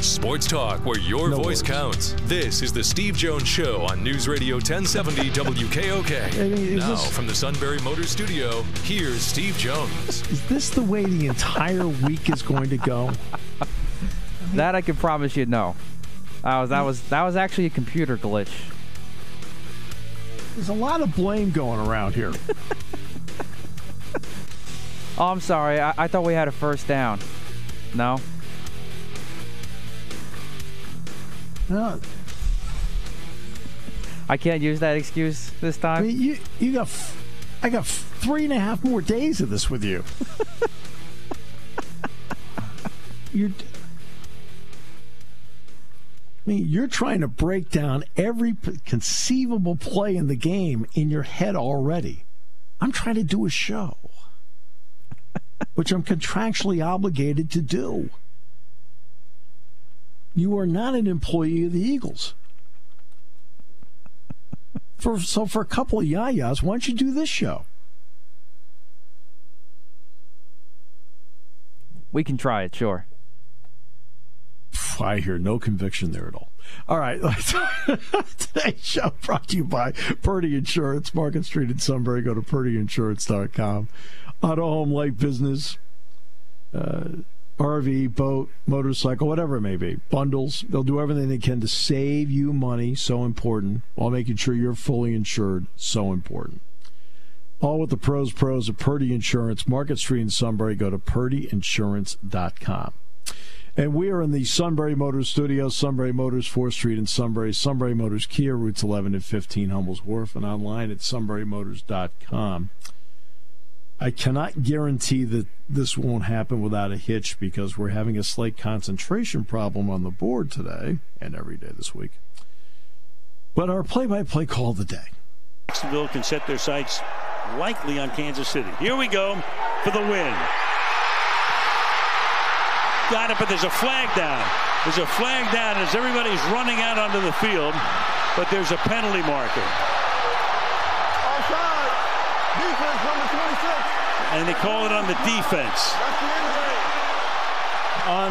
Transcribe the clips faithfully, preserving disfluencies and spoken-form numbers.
Sports talk where your no voice words. counts. This is the Steve Jones Show on News Radio ten seventy W K O K. I mean, now this... from the Sunbury Motors studio, here's Steve Jones. Is this the way the entire week is going to go? That I can promise you, no. That was that was that was actually a computer glitch. There's a lot of blame going around here. Oh, I'm sorry. I, I thought we had a first down. No. No. I can't use that excuse this time. I mean, you you got f- I got f- three and a half more days of this with you. You're. I mean, you're trying to break down every conceivable play in the game in your head already. I'm trying to do a show, which I'm contractually obligated to do. You are not an employee of the Eagles. For, so for a couple of yayas, why don't you do this show? We can try it, sure. I hear no conviction there at all. All right. Today's show brought to you by Purdy Insurance, Market Street in Sunbury. Go to purdy insurance dot com. Auto, home, light, business, uh, R V, boat, motorcycle, whatever it may be. Bundles. They'll do everything they can to save you money, so important, while making sure you're fully insured, so important. All with the pros, pros of Purdy Insurance, Market Street in Sunbury. Go to purdy insurance dot com. And we are in the Sunbury Motors studio, Sunbury Motors, fourth Street in Sunbury, Sunbury Motors Kia, routes eleven and fifteen, Hummel's Wharf, and online at sunbury motors dot com. I cannot guarantee that this won't happen without a hitch because we're having a slight concentration problem on the board today and every day this week. But our play-by-play call of the day. Jacksonville can set their sights likely on Kansas City. Here we go for the win. Got it, but there's a flag down. There's a flag down as everybody's running out onto the field, but there's a penalty marker. Offside. Defense number twenty-six. And they call it on the defense. That's the end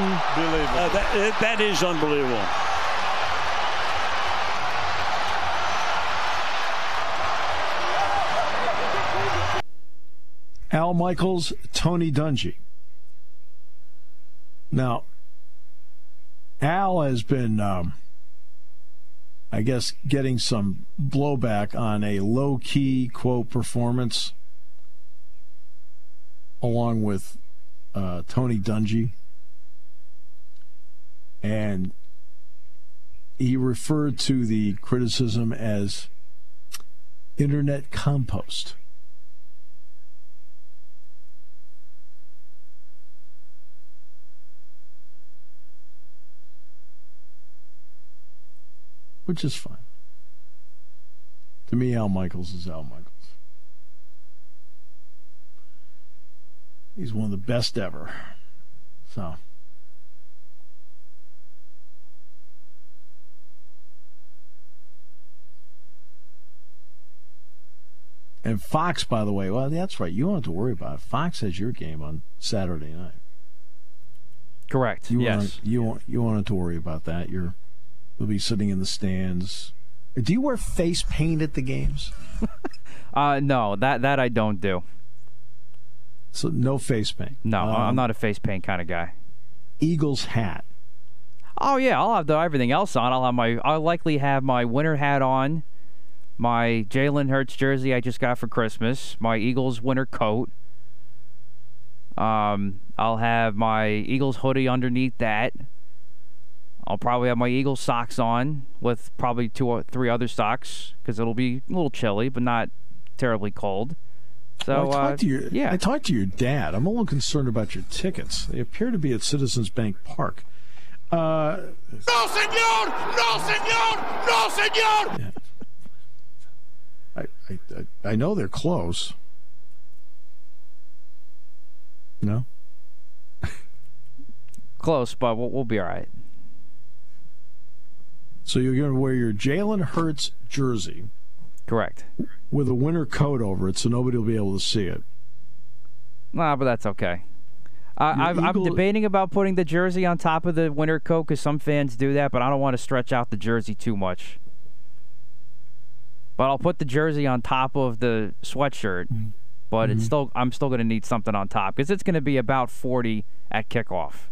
of it. Unbelievable. Uh, that, it, that is unbelievable. Al Michaels, Tony Dungy. Now, Al has been, um, I guess, getting some blowback on a low-key, quote, performance along with uh, Tony Dungy. And he referred to the criticism as internet compost. Which is fine. To me, Al Michaels is Al Michaels. He's one of the best ever. So. And Fox, by the way, well, that's right. You don't have to worry about it. Fox has your game on Saturday night. Correct. You yes. You won't, you won't have to worry about that. You're... They'll be sitting in the stands. Do you wear face paint at the games? uh, no, that that I don't do. So no face paint? No, um, I'm not a face paint kind of guy. Eagles hat. Oh, yeah, I'll have the, everything else on. I'll have my. I'll likely have my winter hat on, my Jalen Hurts jersey I just got for Christmas, my Eagles winter coat. Um, I'll have my Eagles hoodie underneath that. I'll probably have my Eagles socks on with probably two or three other socks because it'll be a little chilly, but not terribly cold. So well, I, talked uh, to your, yeah. I talked to your dad. I'm a little concerned about your tickets. They appear to be at Citizens Bank Park. Uh, no, senor! No, senor! No, senor! Yeah. I, I, I know they're close. No? Close, but we'll, we'll be all right. So you're going to wear your Jalen Hurts jersey. Correct. With a winter coat over it, so nobody will be able to see it. Nah, but that's okay. Uh, I've, Eagle... I'm debating about putting the jersey on top of the winter coat because some fans do that, but I don't want to stretch out the jersey too much. But I'll put the jersey on top of the sweatshirt, but mm-hmm. it's still I'm still going to need something on top because it's going to be about forty at kickoff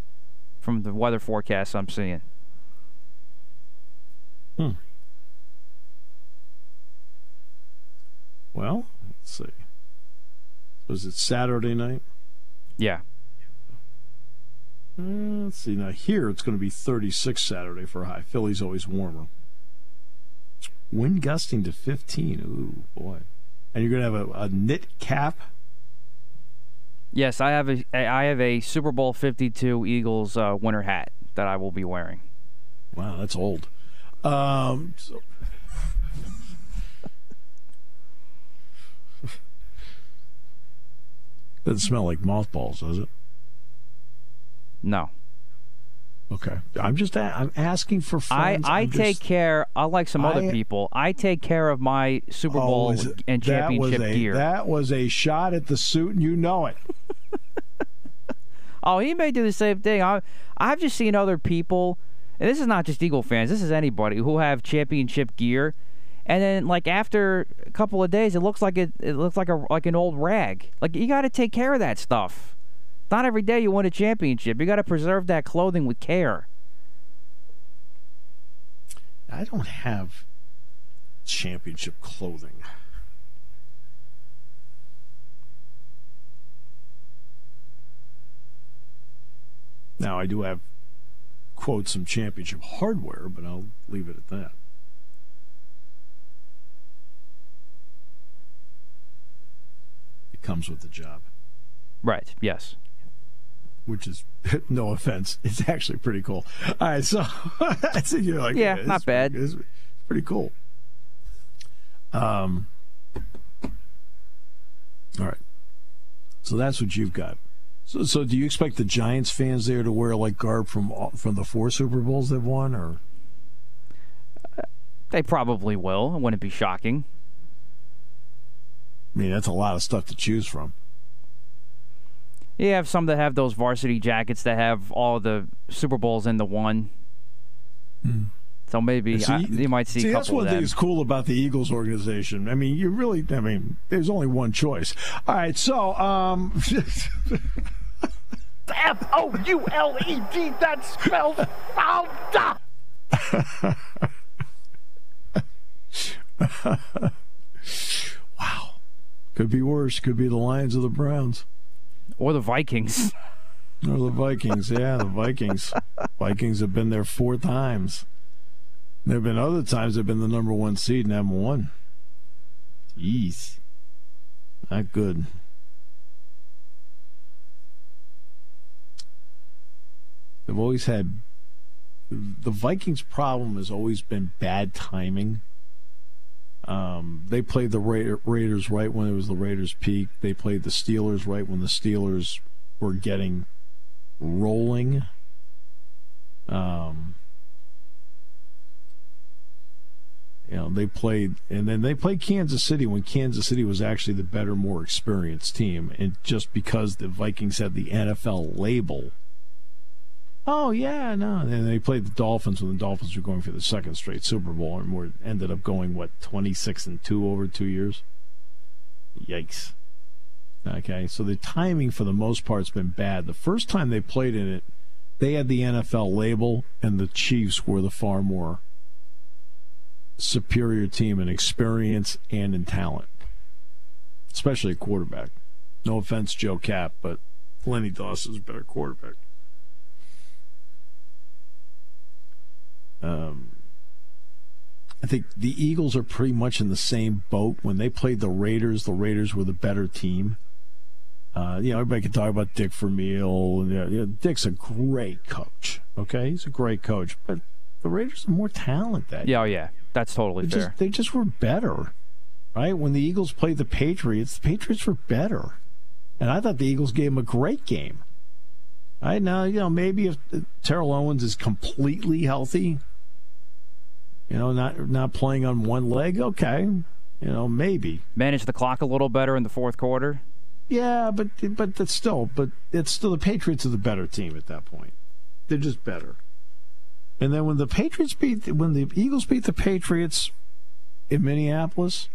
from the weather forecast I'm seeing. Hmm. Well, let's see. Was it Saturday night? Yeah. Uh, let's see. Now, here it's going to be thirty-six Saturday for a high. Philly's always warmer. Wind gusting to fifteen. Ooh, boy. And you're going to have a, a knit cap? Yes, I have a, I have a Super Bowl fifty-two Eagles uh, winter hat that I will be wearing. Wow, that's old. Um, so... Doesn't smell like mothballs, does it? No. Okay. I'm just a- I'm asking for friends. I, I take just, care, unlike some I, other people, I take care of my Super Bowl oh, and championship that a, gear. That was a shot at the suit, and you know it. Oh, he may do the same thing. I, I've just seen other people, and this is not just Eagle fans, this is anybody, who have championship gear, and then, like, after a couple of days, it looks like it, it looks like a like an old rag. Like, you got to take care of that stuff. Not every day you win a championship. You got to preserve that clothing with care. I don't have championship clothing. Now, I do have, quote, some championship hardware, but I'll leave it at that. It comes with the job. Right, yes. Which is, no offense, it's actually pretty cool. All right, so, so you're like, yeah, yeah not bad. It's pretty cool. Um. All right. So that's what you've got. So, so do you expect the Giants fans there to wear like garb from from the four Super Bowls they've won, or? Uh, they probably will. It wouldn't be shocking. I mean, that's a lot of stuff to choose from. You have some that have those varsity jackets that have all the Super Bowls in the one. Mm. So maybe see, I, you might see, see a couple of them. See, that's one thing that's cool about the Eagles organization. I mean, you really, I mean, there's only one choice. All right, so. Um, F O U L E D, that spells fouled up. Wow. Could be worse. Could be the Lions or the Browns. Or the Vikings. Or the Vikings, yeah, the Vikings. Vikings have been there four times. There have been other times they've been the number one seed and haven't won. Jeez. Not good. They've always had... The Vikings' problem has always been bad timing. Um, they played the Ra- Raiders right when it was the Raiders' peak. They played the Steelers right when the Steelers were getting rolling. Um, you know, they played, and then they played Kansas City when Kansas City was actually the better, more experienced team. And just because the Vikings had the N F L label, oh, yeah, no. And they played the Dolphins when the Dolphins were going for the second straight Super Bowl and were, ended up going, what, twenty-six and two over two years? Yikes. Okay, so the timing for the most part has been bad. The first time they played in it, they had the N F L label, and the Chiefs were the far more superior team in experience and in talent, especially at quarterback. No offense, Joe Cap, but Lenny Dawson's a better quarterback. Um, I think the Eagles are pretty much in the same boat. When they played the Raiders, the Raiders were the better team. Uh, you know, everybody can talk about Dick Vermeil. And, you know, you know, Dick's a great coach. Okay, he's a great coach, but the Raiders are more talented. That yeah, oh yeah, that's totally they fair. Just, they just were better, right? When the Eagles played the Patriots, the Patriots were better. And I thought the Eagles gave him a great game. Right now, you know, maybe if Terrell Owens is completely healthy, you know, not not playing on one leg, okay, you know, maybe manage the clock a little better in the fourth quarter. Yeah, but but that's still, but it's still the Patriots are the better team at that point. They're just better. And then when the Patriots beat, when the Eagles beat the Patriots in Minneapolis,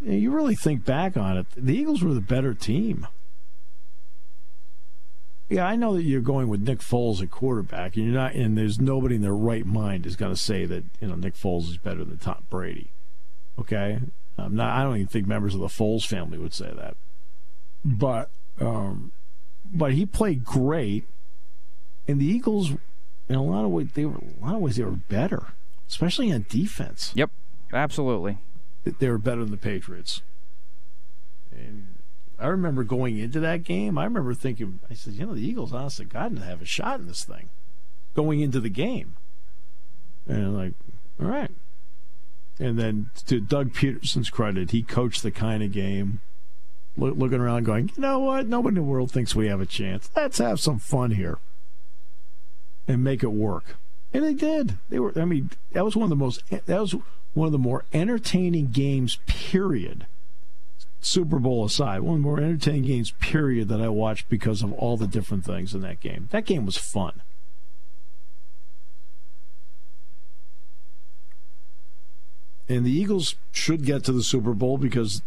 you really think back on it, the Eagles were the better team. Yeah, I know that you're going with Nick Foles at quarterback, and you're not, and there's nobody in their right mind is going to say that, you know, Nick Foles is better than Tom Brady. Okay, I'm not. I don't even think members of the Foles family would say that. But, um, but he played great, and the Eagles, in a lot of ways, they were a lot of ways they were better, especially on defense. Yep, absolutely. They were better than the Patriots. And I remember going into that game, I remember thinking, I said, you know, the Eagles, honestly, God, didn't have a shot in this thing going into the game. And like, all right. And then to Doug Peterson's credit, he coached the kind of game, look, looking around going, you know what, nobody in the world thinks we have a chance. Let's have some fun here and make it work. And they did. They were. I mean, that was one of the most, that was one of the more entertaining games, period, Super Bowl aside, one of the more entertaining games, period, that I watched because of all the different things in that game. That game was fun. And the Eagles should get to the Super Bowl because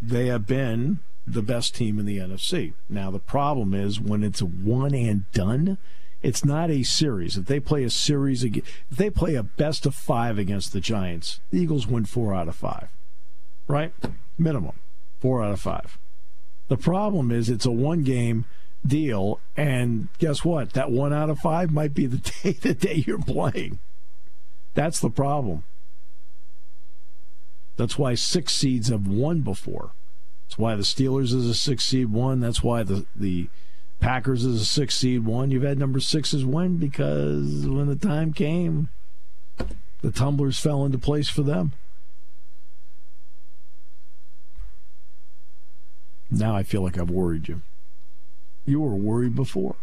they have been the best team in the N F C. Now, the problem is when it's one and done, it's not a series. If they play a series, if they play a best of five against the Giants, the Eagles win four out of five, right? Minimum, four out of five. The problem is it's a one-game deal, and guess what? That one out of five might be the day the day you're playing. That's the problem. That's why six seeds have won before. That's why the Steelers is a six seed one. That's why the, the Packers is a six seed one. You've had number sixes win because when the time came, the tumblers fell into place for them. Now I feel like I've worried you. You were worried before.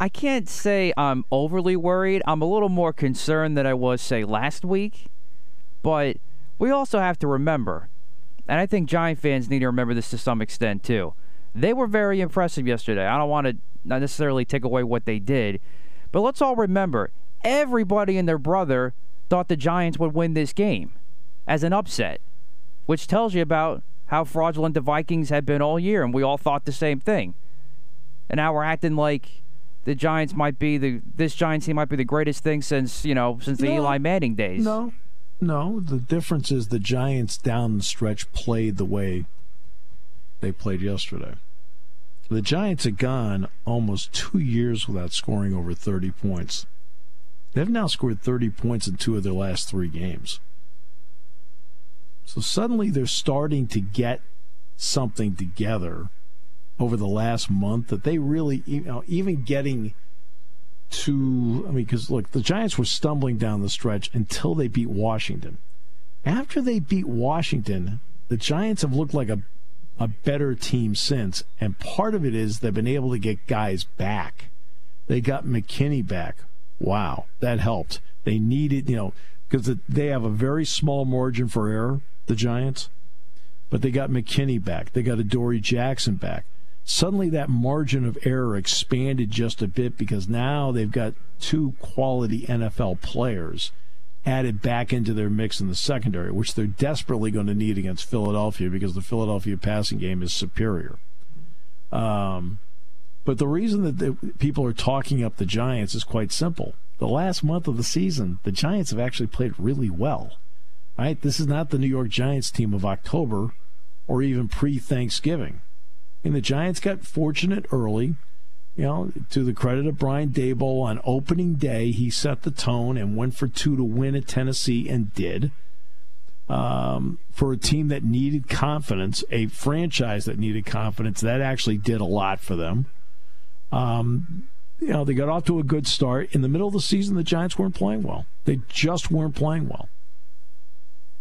I can't say I'm overly worried. I'm a little more concerned than I was, say, last week. But we also have to remember, and I think Giant fans need to remember this to some extent too, they were very impressive yesterday. I don't want to not necessarily take away what they did, but let's all remember, everybody and their brother thought the Giants would win this game as an upset, which tells you about how fraudulent the Vikings had been all year, and we all thought the same thing. And now we're acting like the Giants might be the this Giants team might be the greatest thing since, you know, since the no, Eli Manning days. No, no. The difference is the Giants down the stretch played the way they played yesterday. The Giants had gone almost two years without scoring over thirty points. They've now scored thirty points in two of their last three games. So suddenly they're starting to get something together over the last month that they really, you know, even getting to, I mean, because, look, the Giants were stumbling down the stretch until they beat Washington. After they beat Washington, the Giants have looked like a, a better team since, and part of it is they've been able to get guys back. They got McKinney back. Wow, that helped. They needed, you know, because they have a very small margin for error, the Giants, but they got McKinney back. They got Adoree Jackson back. Suddenly that margin of error expanded just a bit because now they've got two quality N F L players added back into their mix in the secondary, which they're desperately going to need against Philadelphia because the Philadelphia passing game is superior. Um, but the reason that the, people are talking up the Giants is quite simple. The last month of the season, the Giants have actually played really well. Right? This is not the New York Giants team of October or even pre-Thanksgiving. And the Giants got fortunate early. You know, to the credit of Brian Daboll, on opening day, he set the tone and went for two to win at Tennessee and did. Um, for a team that needed confidence, a franchise that needed confidence, that actually did a lot for them. Um, you know, they got off to a good start. In the middle of the season, the Giants weren't playing well. They just weren't playing well.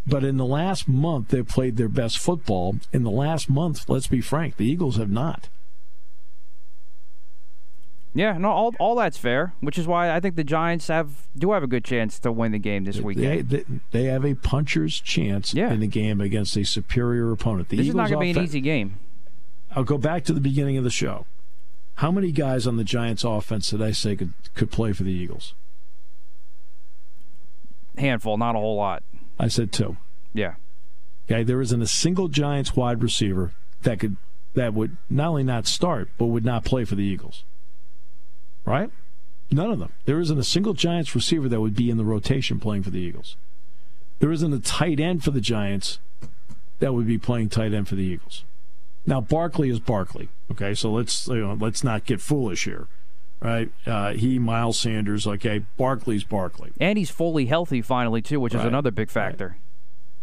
But in the last month, they've played their best football. In the last month, let's be frank, the Eagles have not. Yeah, no, all all that's fair, which is why I think the Giants have do have a good chance to win the game this weekend. They, they, they have a puncher's chance yeah. in the game against a superior opponent. The this Eagles is not going to be an offen- easy game. I'll go back to the beginning of the show. How many guys on the Giants' offense did I say could, could play for the Eagles? Handful, not a whole lot. I said two. Yeah. Okay, there isn't a single Giants wide receiver that could that would not only not start, but would not play for the Eagles. Right? None of them. There isn't a single Giants receiver that would be in the rotation playing for the Eagles. There isn't a tight end for the Giants that would be playing tight end for the Eagles. Now, Barkley is Barkley. Okay, so let's you know, let's not get foolish here. Right? Uh, he, Miles Sanders, okay, Barkley's Barkley. And he's fully healthy finally, too, which right. is another big factor.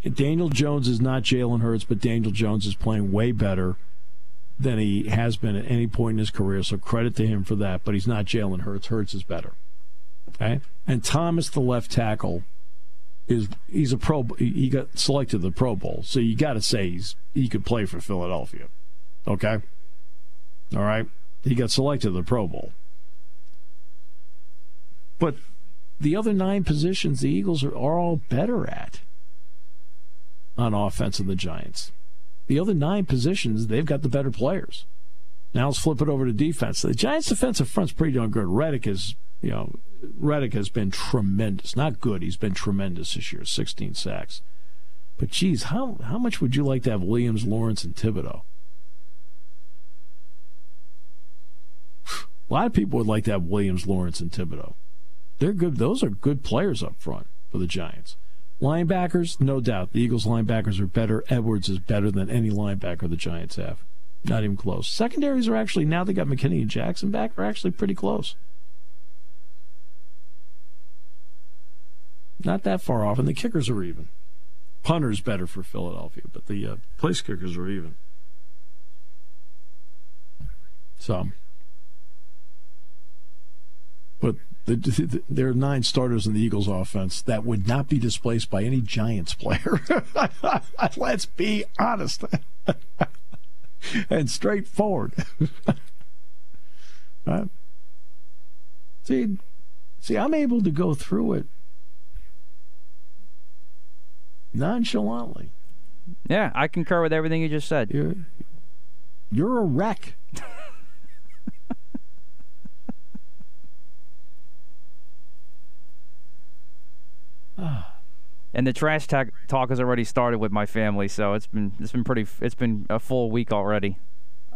Right. Daniel Jones is not Jalen Hurts, but Daniel Jones is playing way better than he has been at any point in his career, so credit to him for that, but he's not Jalen Hurts. Hurts is better. Okay? And Thomas, the left tackle, is he's a pro he got selected to the Pro Bowl. So you gotta say he's he could play for Philadelphia. Okay? All right. He got selected to the Pro Bowl. But the other nine positions the Eagles are, are all better at on offense than the Giants. The other nine positions, they've got the better players. Now let's flip it over to defense. The Giants' defensive front's pretty darn good. Reddick is, you know, Reddick has been tremendous. Not good. He's been tremendous this year. sixteen sacks. But geez, how how much would you like to have Williams, Lawrence, and Thibodeau? A lot of people would like to have Williams, Lawrence, and Thibodeau. They're good. Those are good players up front for the Giants. Linebackers, no doubt. The Eagles' linebackers are better. Edwards is better than any linebacker the Giants have. Not even close. Secondaries are actually, now they got McKinney and Jackson back, are actually pretty close. Not that far off, and the kickers are even. Punter's better for Philadelphia, but the uh, place kickers are even. So, but the, the, the, there are nine starters in the Eagles' offense that would not be displaced by any Giants player. Let's be honest and straightforward. Right? See, see, I'm able to go through it nonchalantly. Yeah, I concur with everything you just said. You're, you're a wreck. And the trash talk has already started with my family, so it's been it's been pretty it's been a full week already.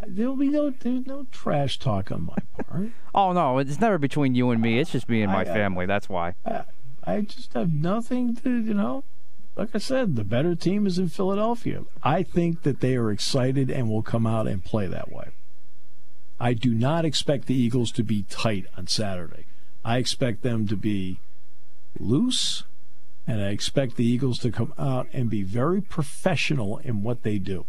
There'll be no there's no trash talk on my part. Oh no, it's never between you and me. It's just me and my I, family. That's why. I, I just have nothing to you know. Like I said, the better team is in Philadelphia. I think that they are excited and will come out and play that way. I do not expect the Eagles to be tight on Saturday. I expect them to be loose. And I expect the Eagles to come out and be very professional in what they do.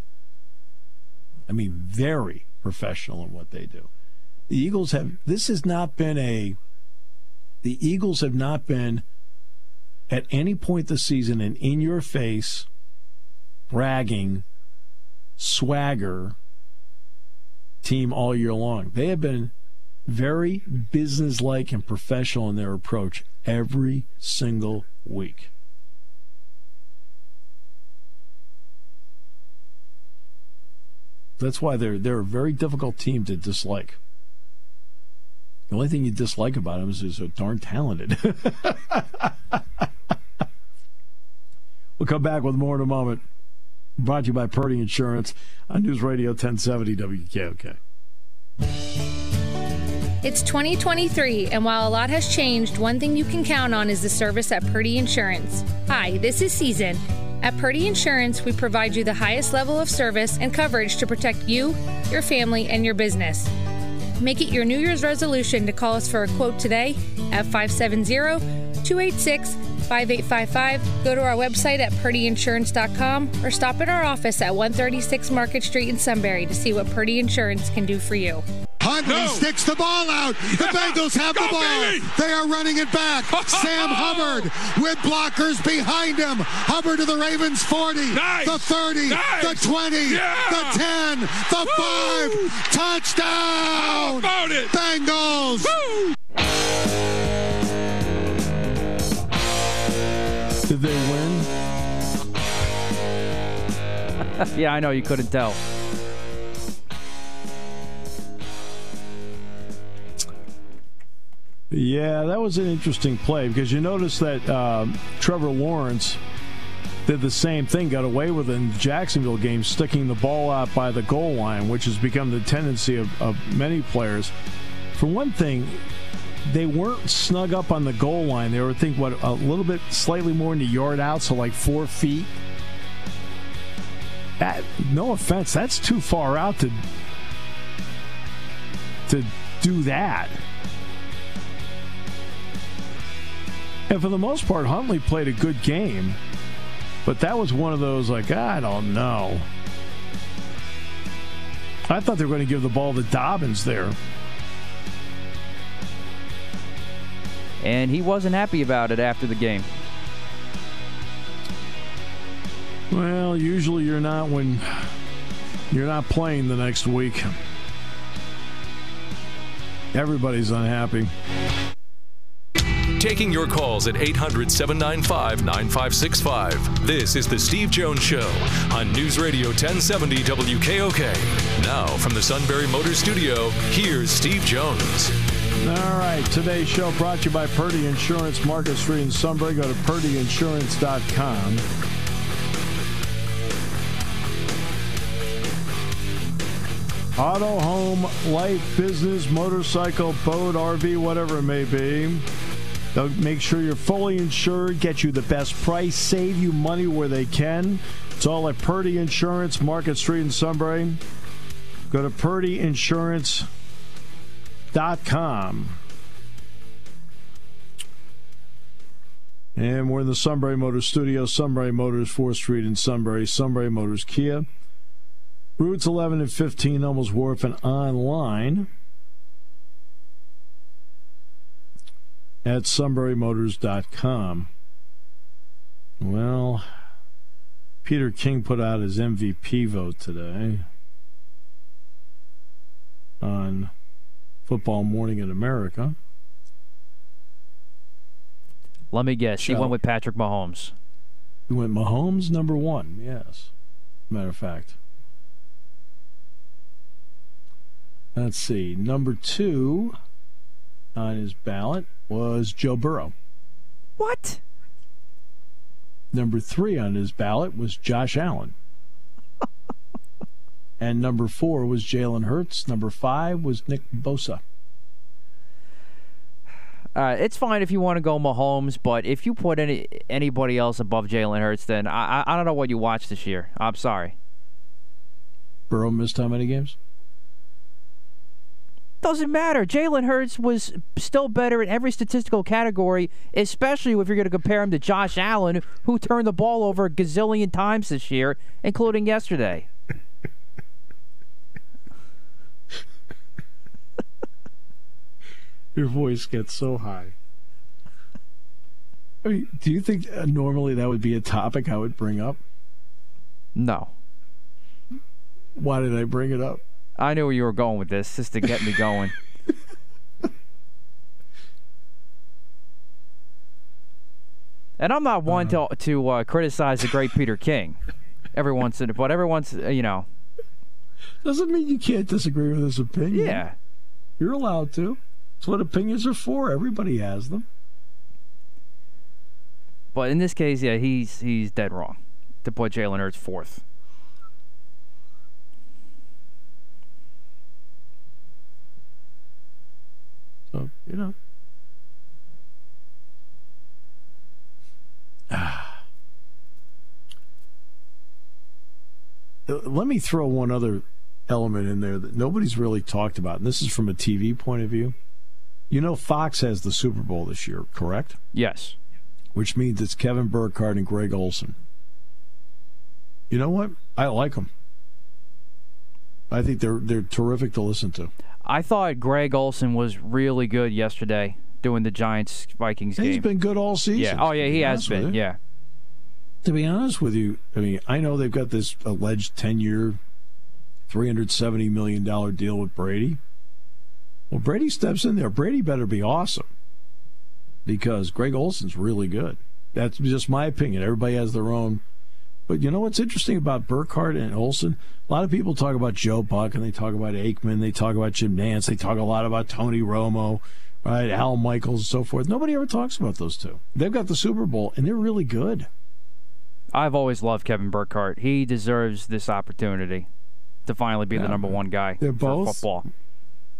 I mean, very professional in what they do. The Eagles have, this has not been a, the Eagles have not been at any point this season an in-your-face, bragging, swagger team all year long. They have been very businesslike and professional in their approach every single day. Week. That's why they're they're a very difficult team to dislike. The only thing you dislike about them is they're so darn talented. We'll come back with more in a moment. Brought to you by Purdy Insurance on News Radio ten seventy W K O K. It's twenty twenty-three, and while a lot has changed, one thing you can count on is the service at Purdy Insurance. Hi, this is Season. At Purdy Insurance, we provide you the highest level of service and coverage to protect you, your family, and your business. Make it your New Year's resolution to call us for a quote today at five seven zero, two eight six, five eight five five. Go to our website at purdy insurance dot com or stop at our office at one thirty-six Market Street in Sunbury to see what Purdy Insurance can do for you. Hundley no. sticks the ball out. The Bengals have Go the ball. Baby. They are running it back. Sam Hubbard with blockers behind him. Hubbard to the Ravens forty, nice. the thirty, nice. the twenty, yeah. the ten, the Woo. five. Touchdown! How about it? Bengals! Woo. Did they win? Yeah, I know you couldn't tell. Yeah, that was an interesting play because you notice that um, Trevor Lawrence did the same thing, got away with it in the Jacksonville game, sticking the ball out by the goal line, which has become the tendency of, of many players. For one thing, they weren't snug up on the goal line. They were, I think, what, a little bit slightly more than a yard out, so like four feet. That, no offense, that's too far out to to do that. And for the most part, Huntley played a good game. But that was one of those, like, I don't know. I thought they were going to give the ball to Dobbins there. And he wasn't happy about it after the game. Well, usually you're not when you're not playing the next week. Everybody's unhappy. Taking your calls at eight hundred, seven nine five, nine five six five. This is The Steve Jones Show on News Radio ten seventy W K O K. Now from the Sunbury Motors studio, here's Steve Jones. All right, today's show brought to you by Purdy Insurance, Market Street in Sunbury. Go to purdy insurance dot com. Auto, home, life, business, motorcycle, boat, R V, whatever it may be. They'll make sure you're fully insured, get you the best price, save you money where they can. It's all at Purdy Insurance, Market Street in Sunbury. Go to purdy insurance dot com. And we're in the Sunbury Motors studio, Sunbury Motors, fourth Street in Sunbury, Sunbury Motors Kia. Routes eleven and fifteen, Elm's Wharf, and online at sunbury motors dot com. Well, Peter King put out his M V P vote today on Football Morning in America. Let me guess. Shall he went with Patrick Mahomes. He went Mahomes number one, yes. Matter of fact. Let's see. Number two on his ballot was Joe Burrow. What? Number three on his ballot was Josh Allen. And number four was Jalen Hurts. Number five was Nick Bosa. Uh, it's fine if you want to go Mahomes, but if you put any anybody else above Jalen Hurts, then I, I don't know what you watched this year. I'm sorry. Burrow missed how many games? Doesn't matter. Jalen Hurts was still better in every statistical category, especially if you're going to compare him to Josh Allen, who turned the ball over a gazillion times this year, including yesterday. Your voice gets so high. I mean, do you think uh, normally that would be a topic I would bring up? No. Why did I bring it up? I knew where you were going with this, just to get me going. And I'm not one uh, to to uh, criticize the great Peter King. Every once in a but every once, you know. Doesn't mean you can't disagree with his opinion. Yeah. You're allowed to. That's what opinions are for. Everybody has them. But in this case, yeah, he's he's dead wrong to put Jalen Hurts fourth. So, you know. Let me throw one other element in there that nobody's really talked about, and this is from a T V point of view. You know, Fox has the Super Bowl this year, correct? Yes. Which means it's Kevin Burkhardt and Greg Olson. You know what? I like them. I think they're they're terrific to listen to. I thought Greg Olson was really good yesterday doing the Giants-Vikings game. He's been good all season. Yeah. Oh, yeah, he has been, yeah. To be honest with you, I mean, I know they've got this alleged ten-year, three hundred seventy million dollars deal with Brady. Well, Brady steps in there. Brady better be awesome because Greg Olson's really good. That's just my opinion. Everybody has their own. But you know what's interesting about Burkhardt and Olson? A lot of people talk about Joe Buck, and they talk about Aikman. They talk about Jim Nance. They talk a lot about Tony Romo, right? Al Michaels and so forth. Nobody ever talks about those two. They've got the Super Bowl, and they're really good. I've always loved Kevin Burkhardt. He deserves this opportunity to finally be yeah, the number one guy they're both for football.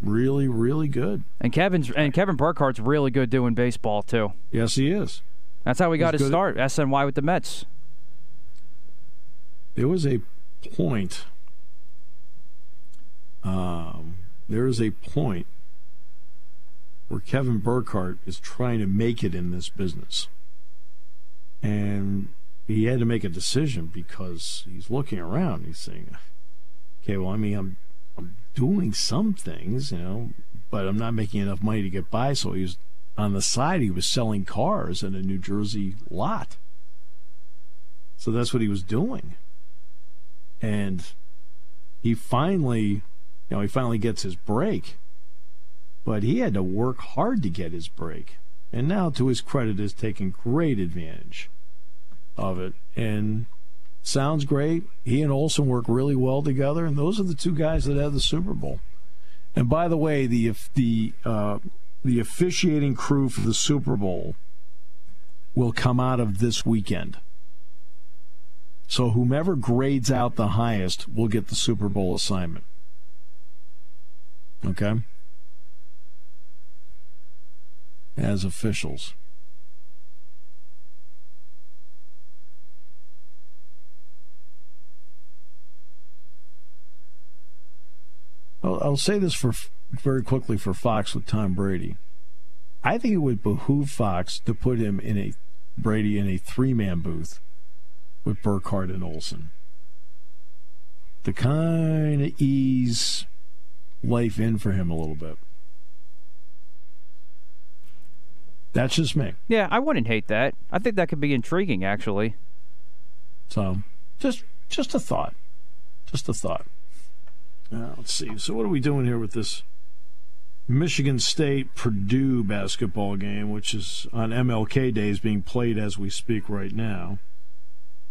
Really, really good. And Kevin's and Kevin Burkhardt's really good doing baseball, too. Yes, he is. That's how we got He's to start, at- S N Y with the Mets. There was a point. Um, there is a point where Kevin Burkhardt is trying to make it in this business. And he had to make a decision because he's looking around. He's saying, okay, well, I mean, I'm I'm doing some things, you know, but I'm not making enough money to get by. So he was on the side. He was selling cars in a New Jersey lot. So that's what he was doing. And he finally, you know, he finally gets his break. But he had to work hard to get his break. And now, to his credit, is taking great advantage of it. And sounds great. He and Olsen work really well together, and those are the two guys that have the Super Bowl. And by the way, the the uh, the officiating crew for the Super Bowl will come out of this weekend. So whomever grades out the highest will get the Super Bowl assignment. Okay? As officials. I'll, I'll say this for very quickly for Fox with Tom Brady. I think it would behoove Fox to put him in a Brady in a three-man booth with Burkhardt and Olsen. To kind of ease life in for him a little bit. That's just me. Yeah, I wouldn't hate that. I think that could be intriguing, actually. So, just just a thought. Just a thought. Uh, let's see. So what are we doing here with this Michigan State-Purdue basketball game, which is on M L K Day, is being played as we speak right now.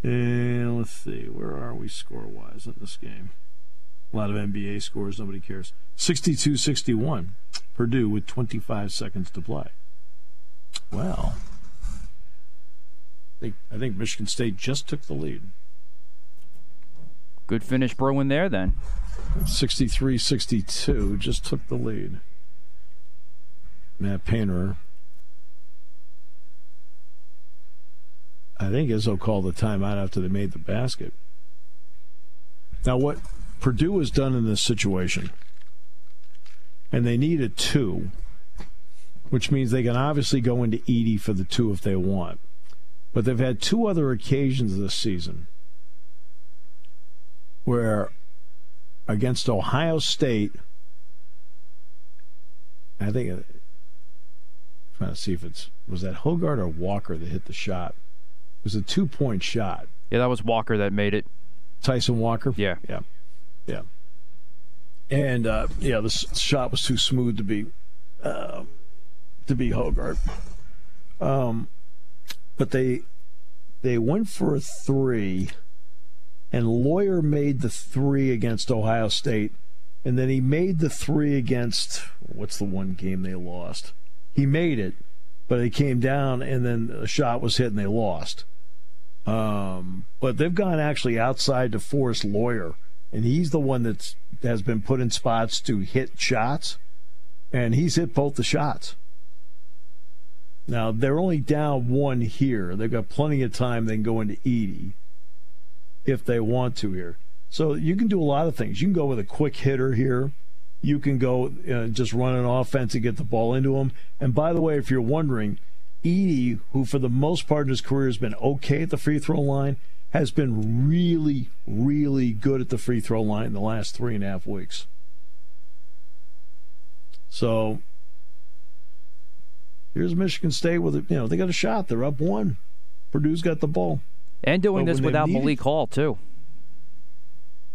And let's see. Where are we score-wise in this game? A lot of N B A scores. Nobody cares. sixty-two sixty-one. Purdue with twenty-five seconds to play. Well, I think, I think Michigan State just took the lead. Good finish, Bruin, there, then. sixty-three sixty-two, just took the lead. Matt Painter, I think Izzo called the timeout after they made the basket. Now, what Purdue has done in this situation, and they need a two, which means they can obviously go into Edey for the two if they want. But they've had two other occasions this season where against Ohio State, I think, I'm trying to see if it's, was that Hogard or Walker that hit the shot? It was a two-point shot. Yeah, that was Walker that made it. Tyson Walker? Yeah. Yeah. Yeah. And, uh, yeah, the shot was too smooth to be uh, to be Hogard. Um, but they they went for a three, and Lawyer made the three against Ohio State, and then he made the three against, what's the one game they lost? He made it, but it came down, and then a shot was hit, and they lost. Um, but they've gone actually outside to Forest Lawyer, and he's the one that's has been put in spots to hit shots, and he's hit both the shots. Now, they're only down one here. They've got plenty of time. They can go into Edey if they want to here. So you can do a lot of things. You can go with a quick hitter here. You can go uh, just run an offense and get the ball into him. And by the way, if you're wondering, Edey, who for the most part in his career has been okay at the free throw line, has been really, really good at the free throw line in the last three and a half weeks. So here's Michigan State with it. You know, they got a shot. They're up one. Purdue's got the ball. And doing but this without Malik Hall, too.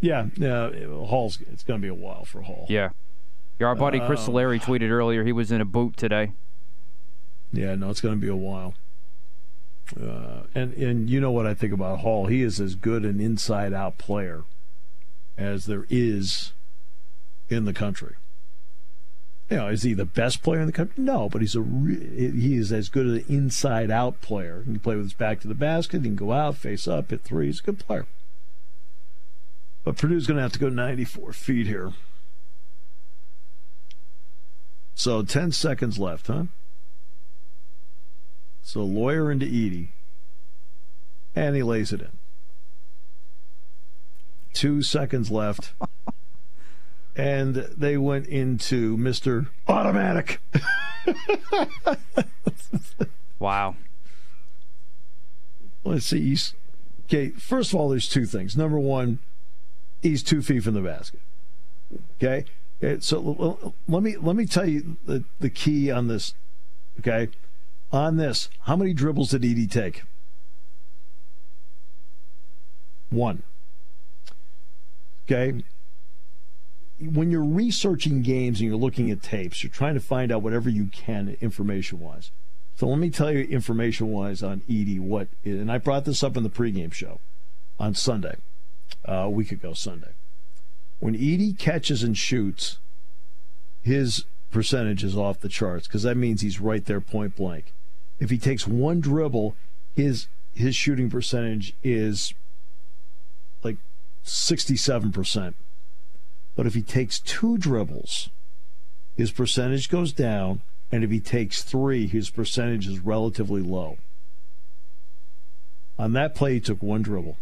Yeah, yeah. Hall's it's going to be a while for Hall. Yeah. Our buddy Chris uh, Solari tweeted earlier he was in a boot today. Yeah, no, it's going to be a while. Uh, and, and you know what I think about Hall. He is as good an inside-out player as there is in the country. You know, is he the best player in the country? No, but he's a re- he is as good an inside-out player. He can play with his back to the basket. He can go out, face up, hit three. He's a good player. But Purdue's going to have to go ninety-four feet here. So ten seconds left, huh? So Lawyer into Edey. And he lays it in. Two seconds left. And they went into Mister Automatic. Wow. Let's see. He's, okay, first of all, there's two things. Number one, he's two feet from the basket. Okay? So let me let me tell you the, the key on this, okay? On this, how many dribbles did Edey take? One. Okay? When you're researching games and you're looking at tapes, you're trying to find out whatever you can information-wise. So let me tell you information-wise on Edey what is, and I brought this up in the pregame show on Sunday, uh, a week ago Sunday. When Edey catches and shoots, his percentage is off the charts because that means he's right there point blank. If he takes one dribble, his his shooting percentage is like sixty-seven percent. But if he takes two dribbles, his percentage goes down, and if he takes three, his percentage is relatively low. On that play, he took one dribble.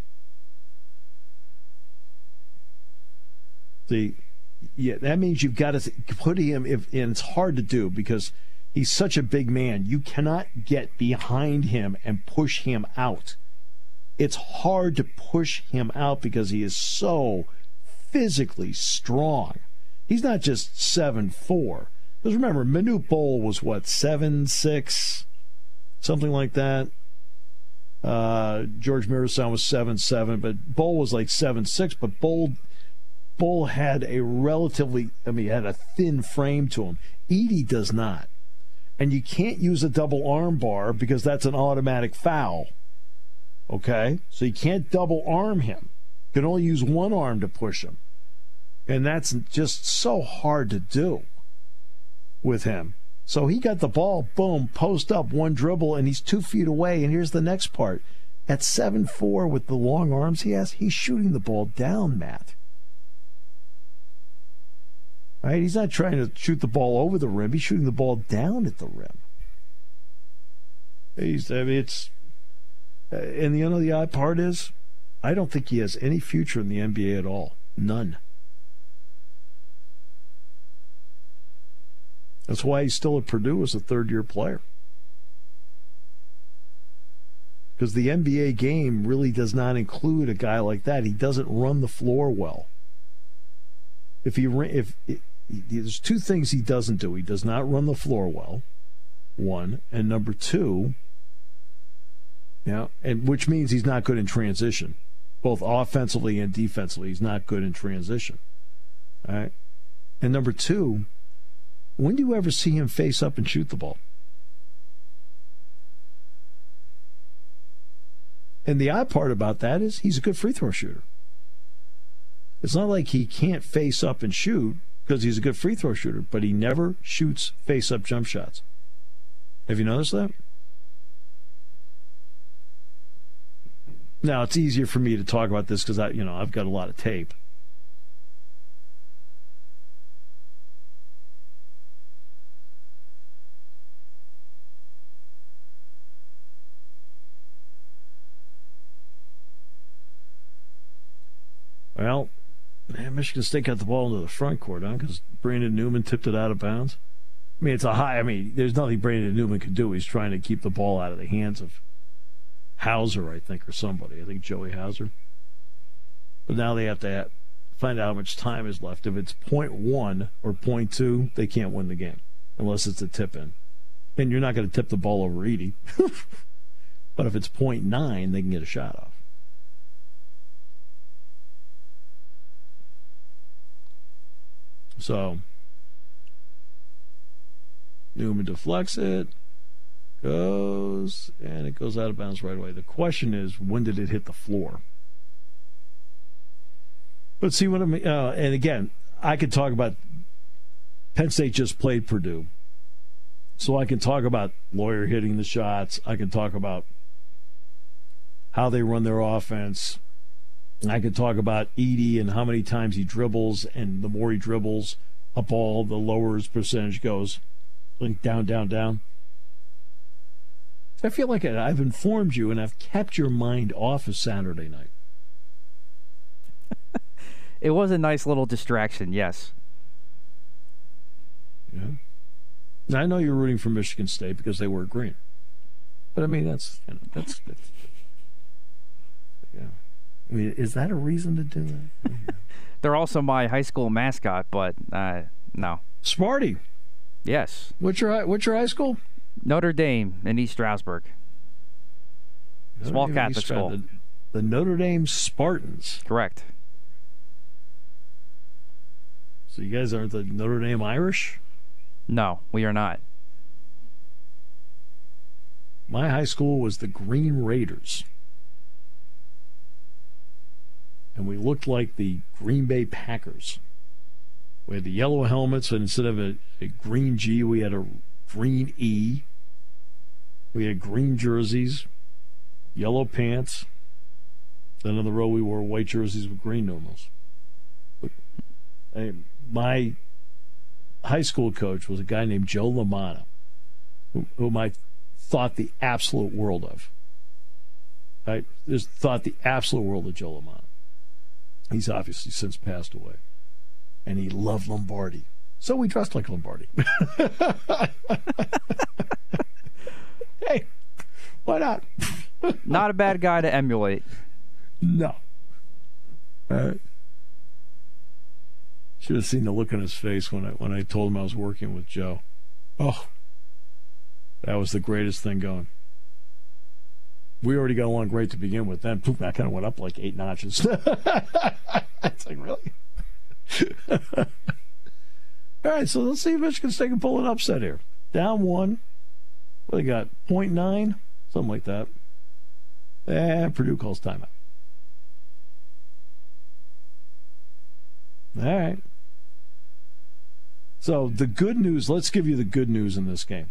The, yeah, that means you've got to put him, if, and it's hard to do because he's such a big man. You cannot get behind him and push him out. It's hard to push him out because he is so physically strong. He's not just seven four. Because remember, Manute Bol was, what, seven six? Something like that. Uh, George Mirasan was seven seven, but Bol was like seven six, but Bol... Bull had a relatively, I mean, had a thin frame to him. Edey does not. And you can't use a double arm bar because that's an automatic foul. Okay? So you can't double arm him. You can only use one arm to push him. And that's just so hard to do with him. So he got the ball, boom, post up, one dribble, and he's two feet away. And here's the next part. At seven four with the long arms he has, he's shooting the ball down, Matt. Right? He's not trying to shoot the ball over the rim. He's shooting the ball down at the rim. He's, I mean, it's, and the, you know, the odd part is, I don't think he has any future in the N B A at all. None. That's why he's still at Purdue as a third-year player. Because the N B A game really does not include a guy like that. He doesn't run the floor well. If he if it, there's two things he doesn't do. He does not run the floor well, one, and number two, you know, and which means he's not good in transition, both offensively and defensively. He's not good in transition. All right, and number two, when do you ever see him face up and shoot the ball? And the odd part about that is he's a good free throw shooter. It's not like he can't face up and shoot because he's a good free throw shooter, but he never shoots face-up jump shots. Have you noticed that? Now, it's easier for me to talk about this because I, you know, I've got a lot of tape. Well, man, Michigan State got the ball into the front court, huh? Because Brandon Newman tipped it out of bounds. I mean, it's a high. I mean, there's nothing Brandon Newman can do. He's trying to keep the ball out of the hands of Hauser, I think, or somebody. I think Joey Hauser. But now they have to find out how much time is left. If it's point one or point two, they can't win the game unless it's a tip-in. And you're not going to tip the ball over Edey. But if it's point nine, they can get a shot off. So, Newman deflects it, goes, and it goes out of bounds right away. The question is, when did it hit the floor? But see what I mean? Uh, and again, I could talk about Penn State just played Purdue. So I can talk about Lawyer hitting the shots. I can talk about how they run their offense. I could talk about Edey and how many times he dribbles, and the more he dribbles a ball, the lower his percentage goes. Like down, down, down. I feel like I've informed you and I've kept your mind off of Saturday night. It was a nice little distraction, yes. Yeah. Now, I know you're rooting for Michigan State because they were green. But I mean, that's, you know, that's, that's yeah. I mean, is that a reason to do that? Yeah. They're also my high school mascot, but uh, no. Smarty. Yes. What's your what's your high school? Notre Dame in East Stroudsburg. Notre Small Dame Catholic school. The, the Notre Dame Spartans. Correct. So you guys aren't the Notre Dame Irish? No, we are not. My high school was the Green Raiders. And we looked like the Green Bay Packers. We had the yellow helmets, and instead of a, a green G, we had a green E. We had green jerseys, yellow pants. Then on the road, we wore white jerseys with green numerals. My high school coach was a guy named Joe Lamana, whom, whom I thought the absolute world of. I just thought the absolute world of Joe Lamana. He's obviously since passed away. And he loved Lombardi. So we dressed like Lombardi. Hey, why not? Not a bad guy to emulate. No. All right. Should have seen the look on his face when I when I told him I was working with Joe. Oh, that was the greatest thing going. We already got along great to begin with. Then, poof, that kind of went up like eight notches. It's like, really? All right, so let's see if Michigan State can pull an upset here. Down one. What do they got? point nine? Something like that. And Purdue calls timeout. All right. So the good news, let's give you the good news in this game.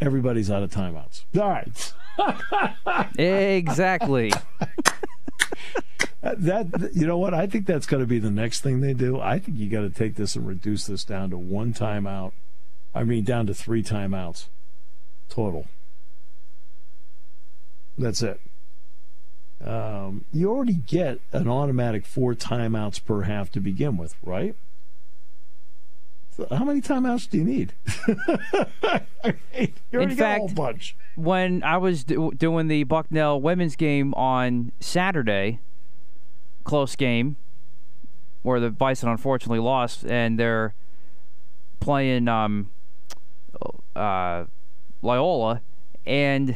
Everybody's out of timeouts. All right. Exactly. That, you know what? I think that's going to be the next thing they do. I think you got to take this and reduce this down to one timeout. I mean, down to three timeouts total. That's it. Um, you already get an automatic four timeouts per half to begin with, right? So how many timeouts do you need? You already got a whole bunch. When I was do- doing the Bucknell women's game on Saturday, close game, where the Bison unfortunately lost, and they're playing um, uh, Loyola, and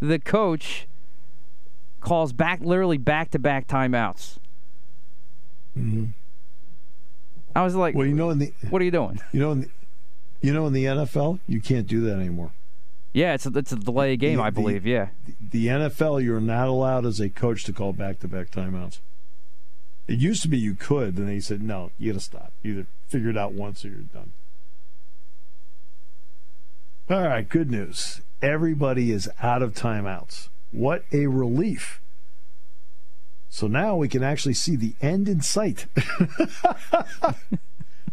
the coach calls back, literally back-to-back timeouts. Mm-hmm. I was like, well, you know, in the, what are you doing? You know, in the, you know, in the N F L, you can't do that anymore. Yeah, it's a, it's a delay game, the, I believe, the, yeah. The N F L, you're not allowed as a coach to call back-to-back timeouts. It used to be you could, and they said, no, you got to stop. You either figure it out once or you're done. All right, good news. Everybody is out of timeouts. What a relief. So now we can actually see the end in sight.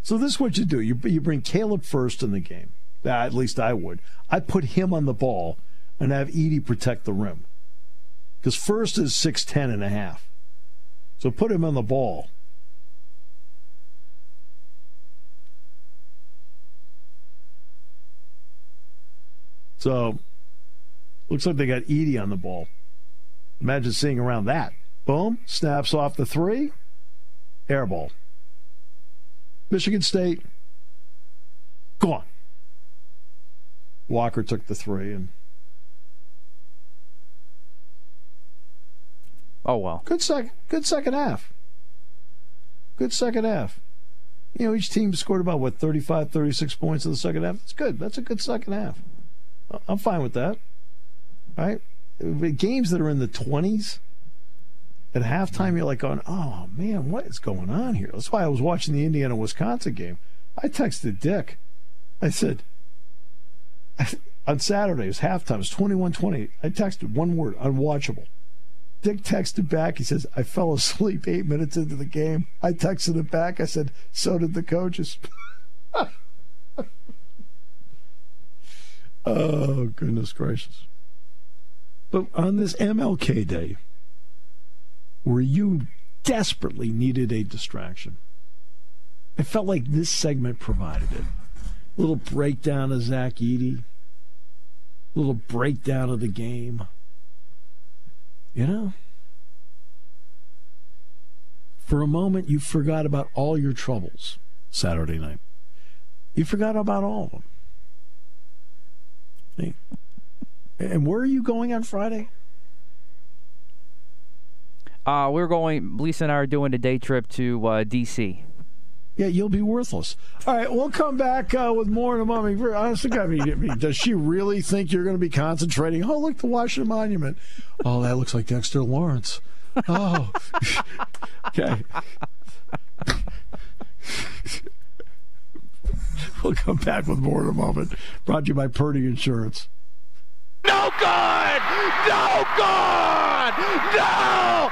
So this is what you do. You, you bring Caleb first in the game. Uh, at least I would. I put him on the ball and have Edey protect the rim. Because first is six ten and a half. So put him on the ball. So, looks like they got Edey on the ball. Imagine seeing around that. Boom, snaps off the three. air ball. Michigan State, gone. Walker took the three, and oh well, good second, good second half. Good second half. You know, each team scored about, what, thirty-five, thirty-six points in the second half. That's good. That's a good second half. I'm fine with that. All right? Games that are in the twenties, at halftime you're like going, oh, man, what is going on here? That's why I was watching the Indiana-Wisconsin game. I texted Dick. I said, on Saturday, it was halftime. It was twenty-one twenty. I texted one word, unwatchable. Dick texted back. He says, I fell asleep eight minutes into the game. I texted him back. I said, so did the coaches. Oh, goodness gracious. But on this M L K Day, where you desperately needed a distraction, I felt like this segment provided it. A little breakdown of Zach Edey. A little breakdown of the game. You know, for a moment, you forgot about all your troubles Saturday night. You forgot about all of them. Hey. And where are you going on Friday? Uh, we're going, Lisa and I are doing a day trip to uh, D C Yeah, you'll be worthless. All right, we'll come back uh, with more in a moment. Honestly, I mean, does she really think you're going to be concentrating? Oh, look, the Washington Monument. Oh, that looks like Dexter Lawrence. Oh. Okay. We'll come back with more in a moment. Brought to you by Purdy Insurance. No good! No good! No good!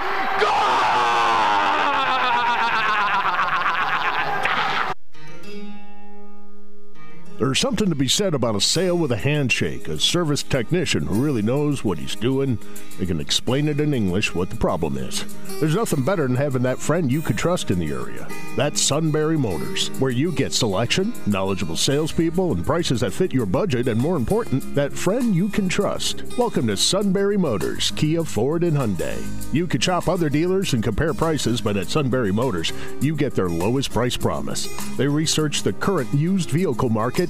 There's something to be said about a sale with a handshake, a service technician who really knows what he's doing and can explain it in English what the problem is. There's nothing better than having that friend you could trust in the area. That's Sunbury Motors, where you get selection, knowledgeable salespeople, and prices that fit your budget, and more important, that friend you can trust. Welcome to Sunbury Motors, Kia, Ford, and Hyundai. You could shop other dealers and compare prices, but at Sunbury Motors, you get their lowest price promise. They research the current used vehicle market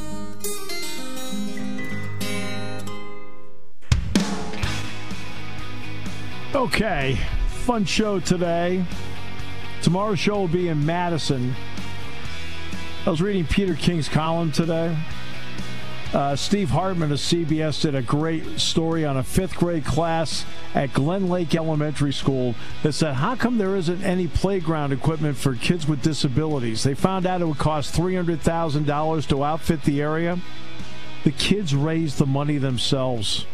Okay, fun show today. Tomorrow's show will be in Madison. I was reading Peter King's column today. Uh, Steve Hartman of C B S did a great story on a fifth grade class at Glen Lake Elementary School that said, how come there isn't any playground equipment for kids with disabilities? They found out it would cost three hundred thousand dollars to outfit the area. The kids raised the money themselves.